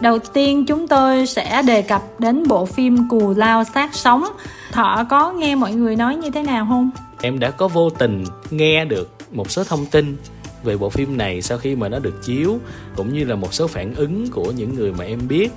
Đầu tiên chúng tôi sẽ đề cập đến bộ phim Cù Lao Xác Sống. Thọ có nghe mọi người nói như thế nào không? Em đã có vô tình nghe được một số thông tin về bộ phim này sau khi mà nó được chiếu, cũng như là một số phản ứng của những người mà em biết.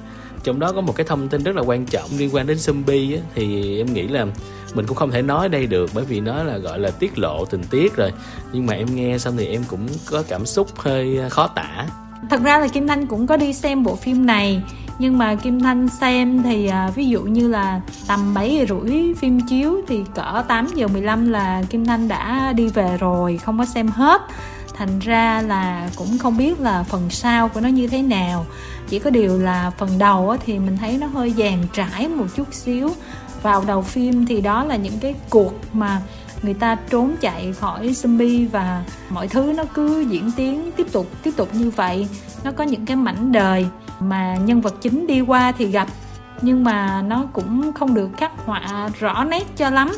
Trong đó có một cái thông tin rất là quan trọng liên quan đến zombie á, thì em nghĩ là mình cũng không thể nói đây được, bởi vì nó là gọi là tiết lộ tình tiết rồi. Nhưng mà em nghe xong thì em cũng có cảm xúc hơi khó tả. Thật ra là Kim Thanh cũng có đi xem bộ phim này, nhưng mà Kim Thanh xem thì ví dụ như là tầm 7:30 phim chiếu thì cỡ 8:15 là Kim Thanh đã đi về rồi, không có xem hết. Thành ra là cũng không biết là phần sau của nó như thế nào. Chỉ có điều là phần đầu thì mình thấy nó hơi dàn trải một chút xíu. Vào đầu phim thì đó là những cái cuộc mà người ta trốn chạy khỏi zombie và mọi thứ nó cứ diễn tiến tiếp tục như vậy. Nó có những cái mảnh đời mà nhân vật chính đi qua thì gặp, nhưng mà nó cũng không được khắc họa rõ nét cho lắm.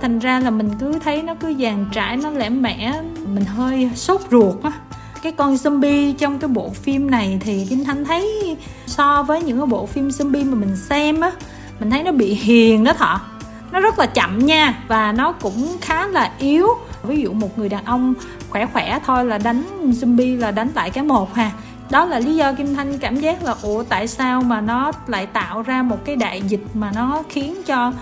Thành ra là mình cứ thấy nó cứ dàn trải, nó lẻ mẻ, mình hơi sốt ruột á. Cái con zombie trong cái bộ phim này thì Kim Thanh thấy so với những cái bộ phim zombie mà mình xem á, mình thấy nó bị hiền đó Thọ. Nó rất là chậm nha, và nó cũng khá là yếu. Ví dụ một người đàn ông khỏe khỏe thôi là đánh zombie là đánh lại cái một ha. Đó là lý do Kim Thanh cảm giác là ủa tại sao mà nó lại tạo ra một cái đại dịch mà nó khiến cho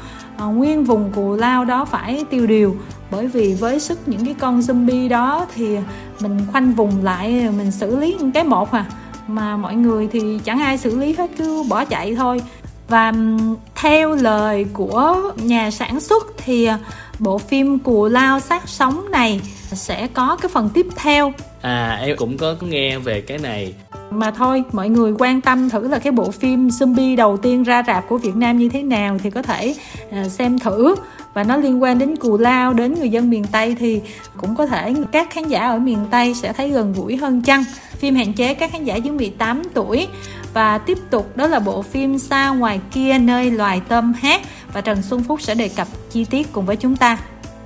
nguyên vùng Cù Lao đó phải tiêu điều. Bởi vì với sức những cái con zombie đó thì mình khoanh vùng lại, mình xử lý cái một à, mà mọi người thì chẳng ai xử lý hết, cứ bỏ chạy thôi. Và theo lời của nhà sản xuất thì bộ phim Cù Lao Xác Sống này sẽ có cái phần tiếp theo. À, em cũng có nghe về cái này. Mà thôi, mọi người quan tâm thử là cái bộ phim zombie đầu tiên ra rạp của Việt Nam như thế nào thì có thể xem thử. Và nó liên quan đến Cù Lao, đến người dân miền Tây thì cũng có thể các khán giả ở miền Tây sẽ thấy gần gũi hơn chăng. Phim hạn chế các khán giả dưới 18 tuổi. Và tiếp tục đó là bộ phim Sao Ngoài Kia Nơi Loài Tôm Hát, và Trần Xuân Phúc sẽ đề cập chi tiết cùng với chúng ta.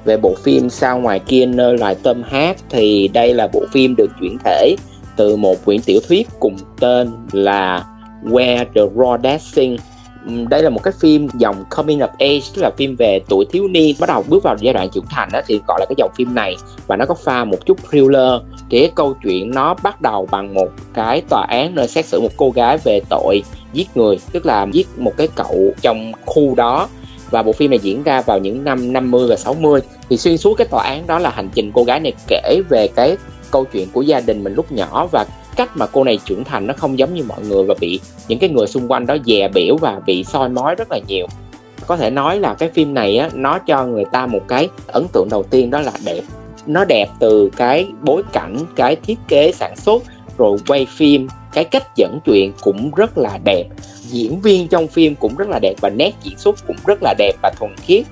Về bộ phim Sao Ngoài Kia Nơi Loài Tôm Hát thì đây là bộ phim được chuyển thể từ một quyển tiểu thuyết cùng tên là Where the Raw Dancing. Đây là một cái phim dòng coming of age, tức là phim về tuổi thiếu niên bắt đầu bước vào giai đoạn trưởng thành đó, thì gọi là cái dòng phim này. Và nó có pha một chút thriller. Thì cái câu chuyện nó bắt đầu bằng một cái tòa án nơi xét xử một cô gái về tội giết người, tức là giết một cái cậu trong khu đó. Và bộ phim này diễn ra vào những năm 50 và 60. Thì xuyên suốt cái tòa án đó là hành trình cô gái này kể về cái câu chuyện của gia đình mình lúc nhỏ, và cách mà cô này trưởng thành nó không giống như mọi người, và bị những cái người xung quanh đó dè bỉu và bị soi mói rất là nhiều. Có thể nói là cái phim này á, nó cho người ta một cái ấn tượng đầu tiên đó là đẹp. Nó đẹp từ cái bối cảnh, cái thiết kế sản xuất, rồi quay phim, cái cách dẫn chuyện cũng rất là đẹp, diễn viên trong phim cũng rất là đẹp, và nét diễn xuất cũng rất là đẹp và thuần khiết.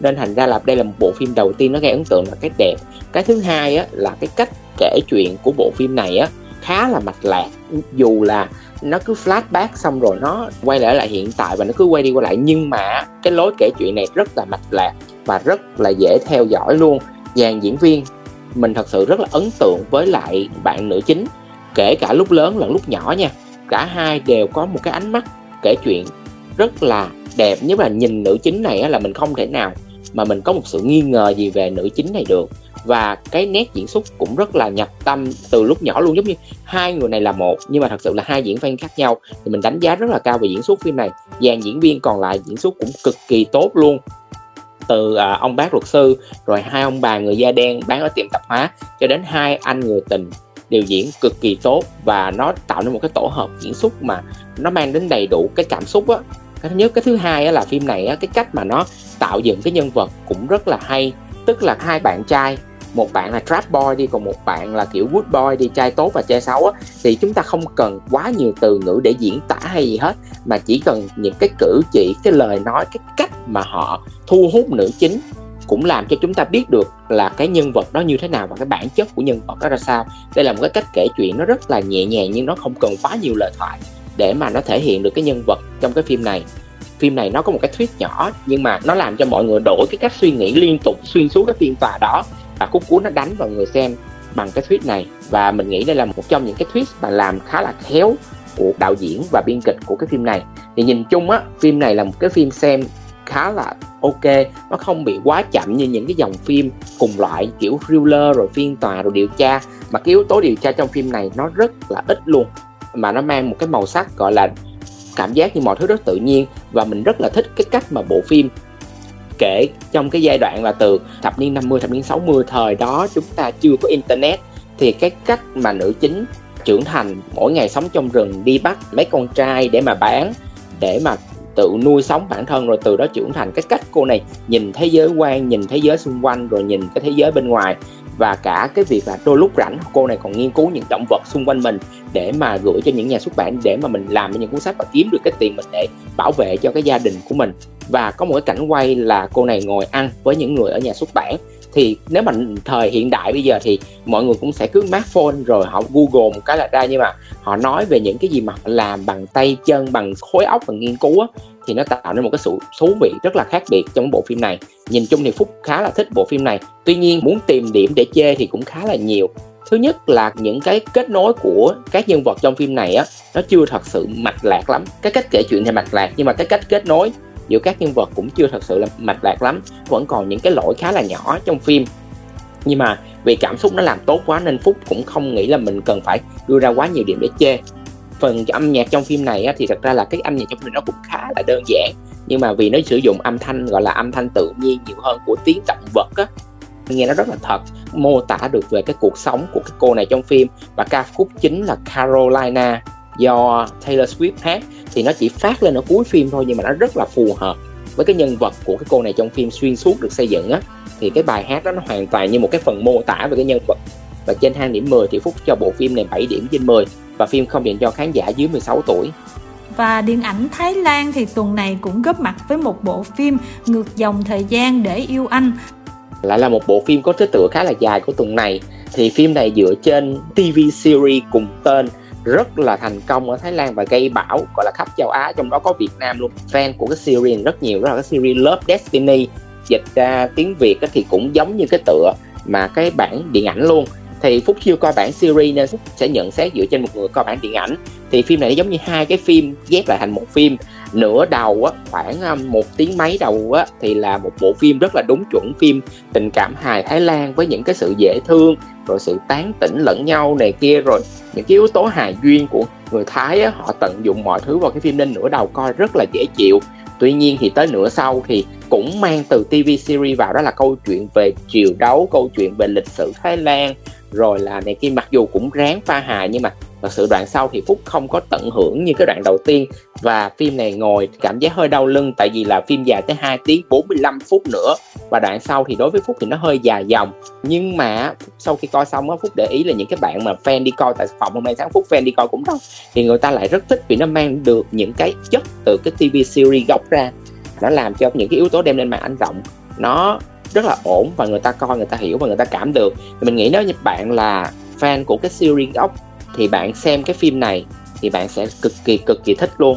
Nên thành ra là đây là một bộ phim đầu tiên nó gây ấn tượng là cái đẹp. Cái thứ hai á, là cái cách kể chuyện của bộ phim này á, khá là mạch lạc, dù là nó cứ flashback xong rồi nó quay lại hiện tại và nó cứ quay đi quay lại, nhưng mà cái lối kể chuyện này rất là mạch lạc và rất là dễ theo dõi luôn. Dàn diễn viên mình thật sự rất là ấn tượng với lại bạn nữ chính, kể cả lúc lớn lẫn lúc nhỏ nha. Cả hai đều có một cái ánh mắt kể chuyện rất là đẹp. Nhất là nhìn nữ chính này là mình không thể nào mà mình có một sự nghi ngờ gì về nữ chính này được. Và cái nét diễn xuất cũng rất là nhập tâm từ lúc nhỏ luôn, giống như hai người này là một, nhưng mà thật sự là hai diễn viên khác nhau. Thì mình đánh giá rất là cao về diễn xuất phim này. Dàn diễn viên còn lại diễn xuất cũng cực kỳ tốt luôn. Từ ông bác luật sư, rồi hai ông bà người da đen bán ở tiệm tạp hóa, cho đến hai anh người tình đều diễn cực kỳ tốt. Và nó tạo nên một cái tổ hợp diễn xuất mà nó mang đến đầy đủ cái cảm xúc á. Cái thứ nhất, cái thứ hai là phim này cái cách mà nó tạo dựng cái nhân vật cũng rất là hay. Tức là hai bạn trai, một bạn là trap boy đi, còn một bạn là kiểu good boy đi, trai tốt và trai xấu á. Thì chúng ta không cần quá nhiều từ ngữ để diễn tả hay gì hết, mà chỉ cần những cái cử chỉ, cái lời nói, cái cách mà họ thu hút nữ chính cũng làm cho chúng ta biết được là cái nhân vật đó như thế nào và cái bản chất của nhân vật đó ra sao. Đây là một cái cách kể chuyện nó rất là nhẹ nhàng, nhưng nó không cần quá nhiều lời thoại để mà nó thể hiện được cái nhân vật trong cái phim này. Phim này nó có một cái thuyết nhỏ, nhưng mà nó làm cho mọi người đổi cái cách suy nghĩ liên tục xuyên suốt cái phiên tòa đó. Và khúc cuối nó đánh vào người xem bằng cái thuyết này. Và mình nghĩ đây là một trong những cái thuyết mà làm khá là khéo của đạo diễn và biên kịch của cái phim này. Thì nhìn chung á, phim này là một cái phim xem khá là ok, nó không bị quá chậm như những cái dòng phim cùng loại kiểu thriller rồi phiên tòa rồi điều tra, mà cái yếu tố điều tra trong phim này nó rất là ít luôn, mà nó mang một cái màu sắc gọi là cảm giác như mọi thứ rất tự nhiên. Và mình rất là thích cái cách mà bộ phim kể trong cái giai đoạn là từ thập niên 50, thập niên 60, thời đó chúng ta chưa có internet, thì cái cách mà nữ chính trưởng thành mỗi ngày sống trong rừng, đi bắt mấy con trai để mà bán, để mà tự nuôi sống bản thân, rồi từ đó trưởng thành. Cái cách cô này nhìn thế giới quan, nhìn thế giới xung quanh, rồi nhìn cái thế giới bên ngoài, và cả cái việc là đôi lúc rảnh cô này còn nghiên cứu những động vật xung quanh mình để mà gửi cho những nhà xuất bản để mà mình làm những cuốn sách và kiếm được cái tiền mình để bảo vệ cho cái gia đình của mình. Và có một cái cảnh quay là cô này ngồi ăn với những người ở nhà xuất bản. Thì nếu mà thời hiện đại bây giờ thì mọi người cũng sẽ cứ smartphone rồi họ Google một cái là ra, nhưng mà họ nói về những cái gì mà họ làm bằng tay chân, bằng khối óc, bằng nghiên cứu á, thì nó tạo nên một cái sự thú vị rất là khác biệt trong bộ phim này. Nhìn chung thì Phúc khá là thích bộ phim này, tuy nhiên muốn tìm điểm để chê thì cũng khá là nhiều. Thứ nhất là những cái kết nối của các nhân vật trong phim này á, nó chưa thật sự mạch lạc lắm. Cái cách kể chuyện thì mạch lạc, nhưng mà cái cách kết nối giữa các nhân vật cũng chưa thật sự là mạch lạc lắm, vẫn còn những cái lỗi khá là nhỏ trong phim. Nhưng mà vì cảm xúc nó làm tốt quá nên Phúc cũng không nghĩ là mình cần phải đưa ra quá nhiều điểm để chê. Phần âm nhạc trong phim này á, thì thật ra là cái âm nhạc trong phim nó cũng khá là đơn giản, nhưng mà vì nó sử dụng âm thanh gọi là âm thanh tự nhiên nhiều hơn của tiếng động vật á, nghe nó rất là thật, mô tả được về cái cuộc sống của cái cô này trong phim. Và ca khúc chính là Carolina do Taylor Swift hát, thì nó chỉ phát lên ở cuối phim thôi, nhưng mà nó rất là phù hợp với cái nhân vật của cái cô này trong phim xuyên suốt được xây dựng á. Thì cái bài hát đó nó hoàn toàn như một cái phần mô tả về cái nhân vật. Và trên thang điểm 10 thì Phúc cho bộ phim này 7 điểm trên 10, và phim không dành cho khán giả dưới 16 tuổi. Và điện ảnh Thái Lan thì tuần này cũng góp mặt với một bộ phim Ngược Dòng Thời Gian Để Yêu Anh, lại là một bộ phim có cái tựa khá là dài của tuần này. Thì phim này dựa trên TV series cùng tên rất là thành công ở Thái Lan và gây bão gọi là khắp châu Á, trong đó có Việt Nam luôn. Fan của cái series rất nhiều, đó là cái series Love Destiny, dịch ra tiếng Việt thì cũng giống như cái tựa mà cái bản điện ảnh luôn. Thì Phúc chưa coi bản series nên Phúc sẽ nhận xét dựa trên một người coi bản điện ảnh. Thì phim này nó giống như hai cái phim ghép lại thành một phim. Nửa đầu á, khoảng 1 tiếng mấy đầu á, thì là một bộ phim rất là đúng chuẩn phim tình cảm hài Thái Lan, với những cái sự dễ thương, rồi sự tán tỉnh lẫn nhau này kia, rồi những cái yếu tố hài duyên của người Thái á, họ tận dụng mọi thứ vào cái phim nên nửa đầu coi rất là dễ chịu. Tuy nhiên thì tới nửa sau thì cũng mang từ TV series vào, đó là câu chuyện về triều đấu, câu chuyện về lịch sử Thái Lan, rồi là này kia, mặc dù cũng ráng pha hài nhưng mà thật sự đoạn sau thì Phúc không có tận hưởng như cái đoạn đầu tiên. Và phim này ngồi cảm giác hơi đau lưng, tại vì là phim dài tới 2 tiếng 45 phút nữa, và đoạn sau thì đối với Phúc thì nó hơi dài dòng. Nhưng mà sau khi coi xong á, Phúc để ý là những cái bạn mà fan đi coi, tại phòng hôm nay sáng Phúc fan đi coi cũng đâu, thì người ta lại rất thích vì nó mang được những cái chất từ cái TV series gọc ra. Nó làm cho những cái yếu tố đem lên màn ảnh rộng nó rất là ổn, và người ta coi, người ta hiểu và người ta cảm được. Thì mình nghĩ nếu như bạn là fan của cái series gốc thì bạn xem cái phim này thì bạn sẽ cực kỳ thích luôn.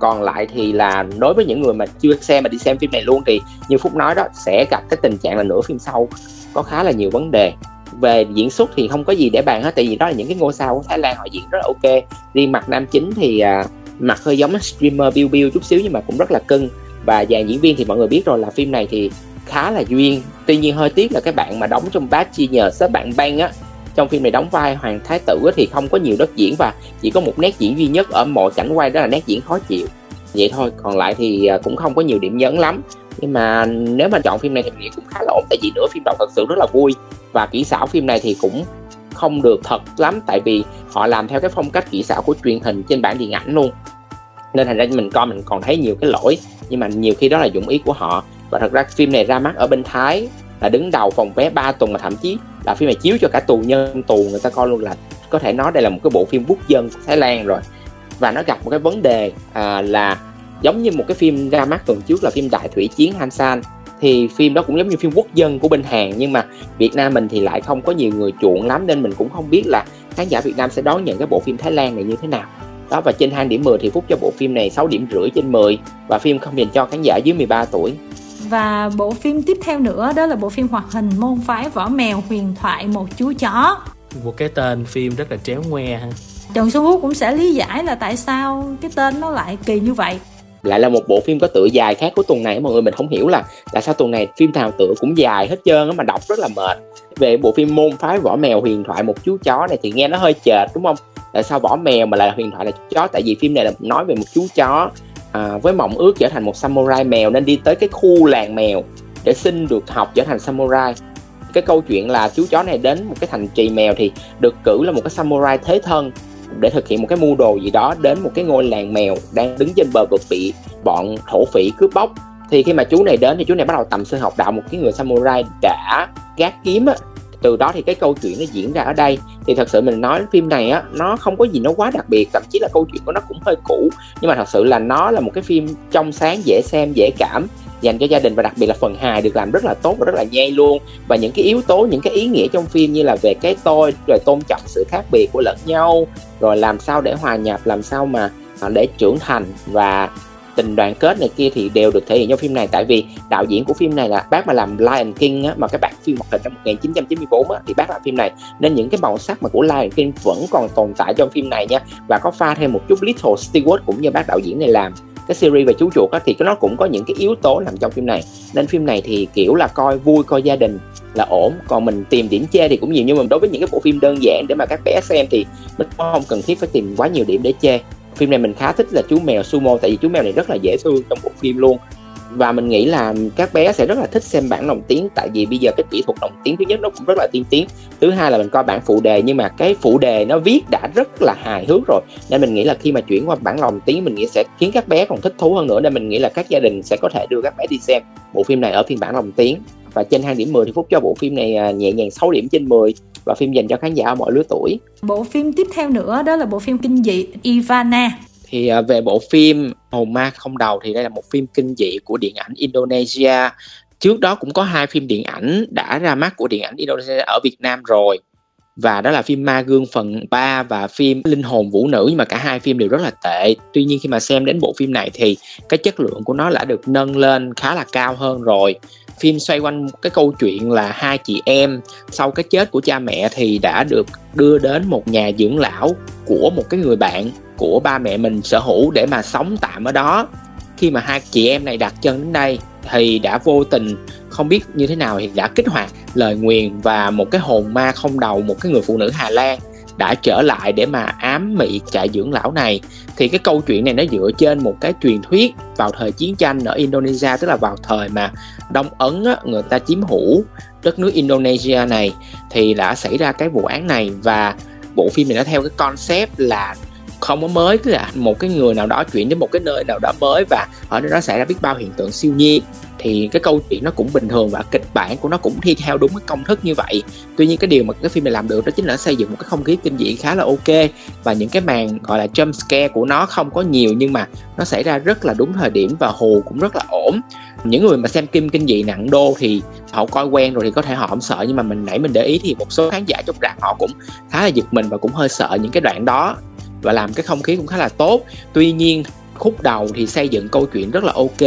Còn lại thì là đối với những người mà chưa xem mà đi xem phim này luôn thì như Phúc nói đó, sẽ gặp cái tình trạng là nửa phim sau có khá là nhiều vấn đề. Về diễn xuất thì không có gì để bàn hết, tại vì đó là những cái ngôi sao của Thái Lan, họ diễn rất là ok. Riêng mặt nam chính thì mặt hơi giống streamer Bill Bill chút xíu, nhưng mà cũng rất là cưng. Và dàn diễn viên thì mọi người biết rồi, là phim này thì khá là duyên. Tuy nhiên hơi tiếc là cái bạn mà đóng trong Bát Chi Nhờ Sếp Bạn Bang á, trong phim này đóng vai Hoàng Thái Tử á, thì không có nhiều đất diễn và chỉ có một nét diễn duy nhất ở mọi cảnh quay, đó là nét diễn khó chịu vậy thôi. Còn lại thì cũng không có nhiều điểm nhấn lắm, nhưng mà nếu mà chọn phim này thì cũng khá là ổn, tại vì nửa phim đầu thật sự rất là vui. Và kỹ xảo phim này thì cũng không được thật lắm, tại vì họ làm theo cái phong cách kỹ xảo của truyền hình trên bản điện ảnh luôn, nên thành ra mình coi mình còn thấy nhiều cái lỗi, nhưng mà nhiều khi đó là dụng ý của họ. Và thật ra phim này ra mắt ở bên Thái là đứng đầu phòng vé 3 tuần, mà thậm chí là phim này chiếu cho cả tù nhân tù người ta coi luôn, là có thể nói đây là một cái bộ phim quốc dân của Thái Lan rồi. Và nó gặp một cái vấn đề là giống như một cái phim ra mắt tuần trước là phim Đại Thủy Chiến Hansan, thì phim đó cũng giống như phim quốc dân của bên Hàn, nhưng mà Việt Nam mình thì lại không có nhiều người chuộng lắm, nên mình cũng không biết là khán giả Việt Nam sẽ đón nhận cái bộ phim Thái Lan này như thế nào. Đó, và trên thang điểm 10 thì Phúc cho bộ phim này 6 điểm rưỡi trên 10, và phim không dành cho khán giả dưới 13 tuổi. Và bộ phim tiếp theo nữa đó là bộ phim hoạt hình Môn Phái Võ Mèo Huyền Thoại Một Chú Chó. Một cái tên phim rất là tréo ngoe ha. Trần Xuân Phú cũng sẽ lý giải là tại sao cái tên nó lại kỳ như vậy. Lại là một bộ phim có tựa dài khác của tuần này. Mọi người mình không hiểu là tại sao tuần này phim nào tựa cũng dài hết trơn mà đọc rất là mệt. Về bộ phim Môn Phái Võ Mèo Huyền Thoại Một Chú Chó này thì nghe nó hơi chệt đúng không? Tại sao võ mèo mà lại huyền thoại là chó? Tại vì phim này là nói về một chú chó với mộng ước trở thành một samurai mèo, nên đi tới cái khu làng mèo để xin được học trở thành samurai. Cái câu chuyện là chú chó này đến một cái thành trì mèo thì được cử là một cái samurai thế thân để thực hiện một cái mưu đồ gì đó, đến một cái ngôi làng mèo đang đứng trên bờ vực bị bọn thổ phỉ cướp bóc. Thì khi mà chú này đến thì chú này bắt đầu tầm sư học đạo một cái người samurai đã gác kiếm á. Từ đó thì cái câu chuyện nó diễn ra ở đây. Thì thật sự mình nói phim này á, nó không có gì nó quá đặc biệt, thậm chí là câu chuyện của nó cũng hơi cũ, nhưng mà thật sự là nó là một cái phim trong sáng, dễ xem, dễ cảm dành cho gia đình, và đặc biệt là phần hài được làm rất là tốt và rất là nhây luôn. Và những cái yếu tố, những cái ý nghĩa trong phim như là về cái tôi, rồi tôn trọng sự khác biệt của lẫn nhau, rồi làm sao để hòa nhập, làm sao mà để trưởng thành và tình đoàn kết này kia thì đều được thể hiện trong phim này. Tại vì đạo diễn của phim này là bác mà làm Lion King á, mà các bạn phim hoạt hình năm 1994 á, thì bác làm phim này, nên những cái màu sắc mà của Lion King vẫn còn tồn tại trong phim này nha. Và có pha thêm một chút Little Stewart cũng như bác đạo diễn này làm cái series về chú chuột á, thì nó cũng có những cái yếu tố nằm trong phim này. Nên phim này thì kiểu là coi vui, coi gia đình là ổn. Còn mình tìm điểm chê thì cũng nhiều, nhưng mà đối với những cái bộ phim đơn giản để mà các bé xem thì mình không cần thiết phải tìm quá nhiều điểm để chê. Phim này mình khá thích là chú mèo Sumo, tại vì chú mèo này rất là dễ thương trong bộ phim luôn. Và mình nghĩ là các bé sẽ rất là thích xem bản lồng tiếng, tại vì bây giờ cái kỹ thuật lồng tiếng thứ nhất nó cũng rất là tiên tiến. Thứ hai là mình coi bản phụ đề, nhưng mà cái phụ đề nó viết đã rất là hài hước rồi, nên mình nghĩ là khi mà chuyển qua bản lồng tiếng mình nghĩ sẽ khiến các bé còn thích thú hơn nữa. Nên mình nghĩ là các gia đình sẽ có thể đưa các bé đi xem bộ phim này ở phiên bản lồng tiếng. Và trên thang điểm 10 thì Phúc cho bộ phim này nhẹ nhàng 6 điểm trên 10, và phim dành cho khán giả ở mọi lứa tuổi. Bộ phim tiếp theo nữa đó là bộ phim kinh dị Ivana. Thì về bộ phim Hồn Ma Không Đầu thì đây là một phim kinh dị của điện ảnh Indonesia. Trước đó cũng có 2 phim điện ảnh đã ra mắt của điện ảnh Indonesia ở Việt Nam rồi. Và đó là phim Ma Gương phần 3 và phim Linh Hồn Vũ Nữ, nhưng mà cả 2 phim đều rất là tệ. Tuy nhiên khi mà xem đến bộ phim này thì cái chất lượng của nó đã được nâng lên khá là cao hơn rồi. Phim xoay quanh cái câu chuyện là 2 chị em sau cái chết của cha mẹ thì đã được đưa đến một nhà dưỡng lão của một cái người bạn của ba mẹ mình sở hữu để mà sống tạm ở đó. Khi mà 2 chị em này đặt chân đến đây thì đã vô tình, không biết như thế nào, thì đã kích hoạt lời nguyền, và một cái hồn ma không đầu, một cái người phụ nữ Hà Lan đã trở lại để mà ám mị trại dưỡng lão này. Thì cái câu chuyện này nó dựa trên một cái truyền thuyết vào thời chiến tranh ở Indonesia, tức là vào thời mà Đông Ấn á, người ta chiếm hữu đất nước Indonesia này thì đã xảy ra cái vụ án này. Và bộ phim này nó theo cái concept là không có mới, tức là một cái người nào đó chuyển đến một cái nơi nào đó mới và ở nơi đó xảy ra biết bao hiện tượng siêu nhiên. Thì cái câu chuyện nó cũng bình thường và kịch bản của nó cũng thi theo đúng cái công thức như vậy. Tuy nhiên cái điều mà cái phim này làm được đó chính là xây dựng một cái không khí kinh dị khá là ok, và những cái màn gọi là jump scare của nó không có nhiều, nhưng mà nó xảy ra rất là đúng thời điểm và hù cũng rất là ổn. Những người mà xem phim kinh dị nặng đô thì họ coi quen rồi thì có thể họ không sợ, nhưng mà mình để ý thì một số khán giả trong rạp họ cũng khá là giật mình và cũng hơi sợ những cái đoạn đó, và làm cái không khí cũng khá là tốt. Tuy nhiên khúc đầu thì xây dựng câu chuyện rất là ok,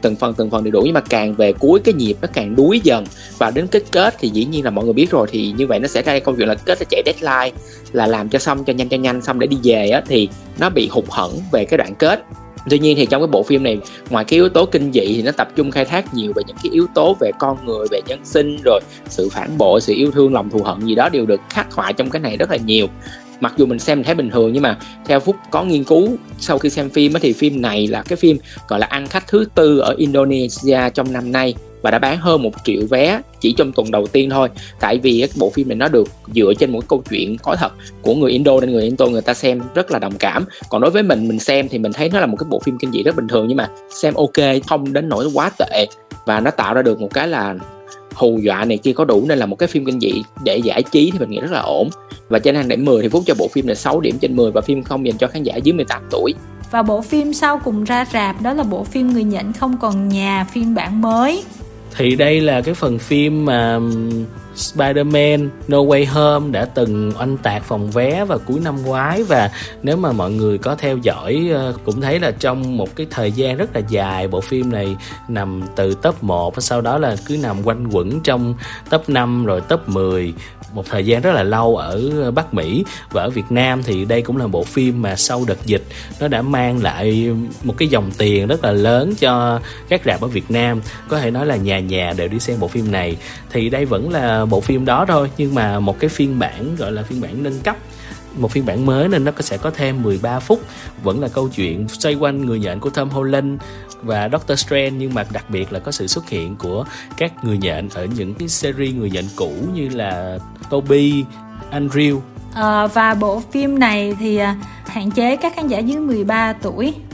từng phần đều đủ, nhưng mà càng về cuối cái nhịp nó càng đuối dần, và đến kết thì dĩ nhiên là mọi người biết rồi. Thì như vậy nó sẽ ra câu chuyện là kết là chạy deadline, là làm cho xong, cho nhanh xong để đi về á, thì nó bị hụt hẫng về cái đoạn kết. Tuy nhiên thì trong cái bộ phim này, ngoài cái yếu tố kinh dị thì nó tập trung khai thác nhiều về những cái yếu tố về con người, về nhân sinh, rồi sự phản bội, sự yêu thương, lòng thù hận gì đó đều được khắc họa trong cái này rất là nhiều. Mặc dù mình xem mình thấy bình thường, nhưng mà theo Phúc có nghiên cứu sau khi xem phim thì phim này là cái phim gọi là ăn khách thứ 4 ở Indonesia trong năm nay, và đã bán hơn 1 triệu vé chỉ trong tuần đầu tiên thôi. Tại vì bộ phim này nó được dựa trên một câu chuyện có thật của người Indo, nên người Indo người ta xem rất là đồng cảm. Còn đối với mình xem thì mình thấy nó là một cái bộ phim kinh dị rất bình thường, nhưng mà xem ok, không đến nỗi quá tệ, và nó tạo ra được một cái là hù dọa này kia có đủ, nên là một cái phim kinh dị để giải trí thì mình nghĩ rất là ổn. Và trên thang điểm 10 thì Phúc cho bộ phim là 6 điểm trên 10, và phim không dành cho khán giả dưới 18 tuổi. Và bộ phim sau cùng ra rạp đó là bộ phim Người Nhện Không Còn Nhà phiên bản mới. Thì đây là cái phần phim mà Spider-Man No Way Home đã từng oanh tạc phòng vé vào cuối năm ngoái, và nếu mà mọi người có theo dõi cũng thấy là trong một cái thời gian rất là dài, bộ phim này nằm từ top 1, sau đó là cứ nằm quanh quẩn trong top 5 rồi top 10, một thời gian rất là lâu ở Bắc Mỹ. Và ở Việt Nam thì đây cũng là bộ phim mà sau đợt dịch nó đã mang lại một cái dòng tiền rất là lớn cho các rạp ở Việt Nam. Có thể nói là nhà nhà đều đi xem bộ phim này. Thì đây vẫn là bộ phim đó thôi, nhưng mà một cái phiên bản gọi là phiên bản nâng cấp, một phiên bản mới, nên nó sẽ có thêm 13 phút. Vẫn là câu chuyện xoay quanh người nhện của Tom Holland và Doctor Strange, nhưng mà đặc biệt là có sự xuất hiện của các người nhện ở những cái series người nhện cũ như là Toby, Andrew. Và bộ phim này thì hạn chế các khán giả dưới 13 tuổi.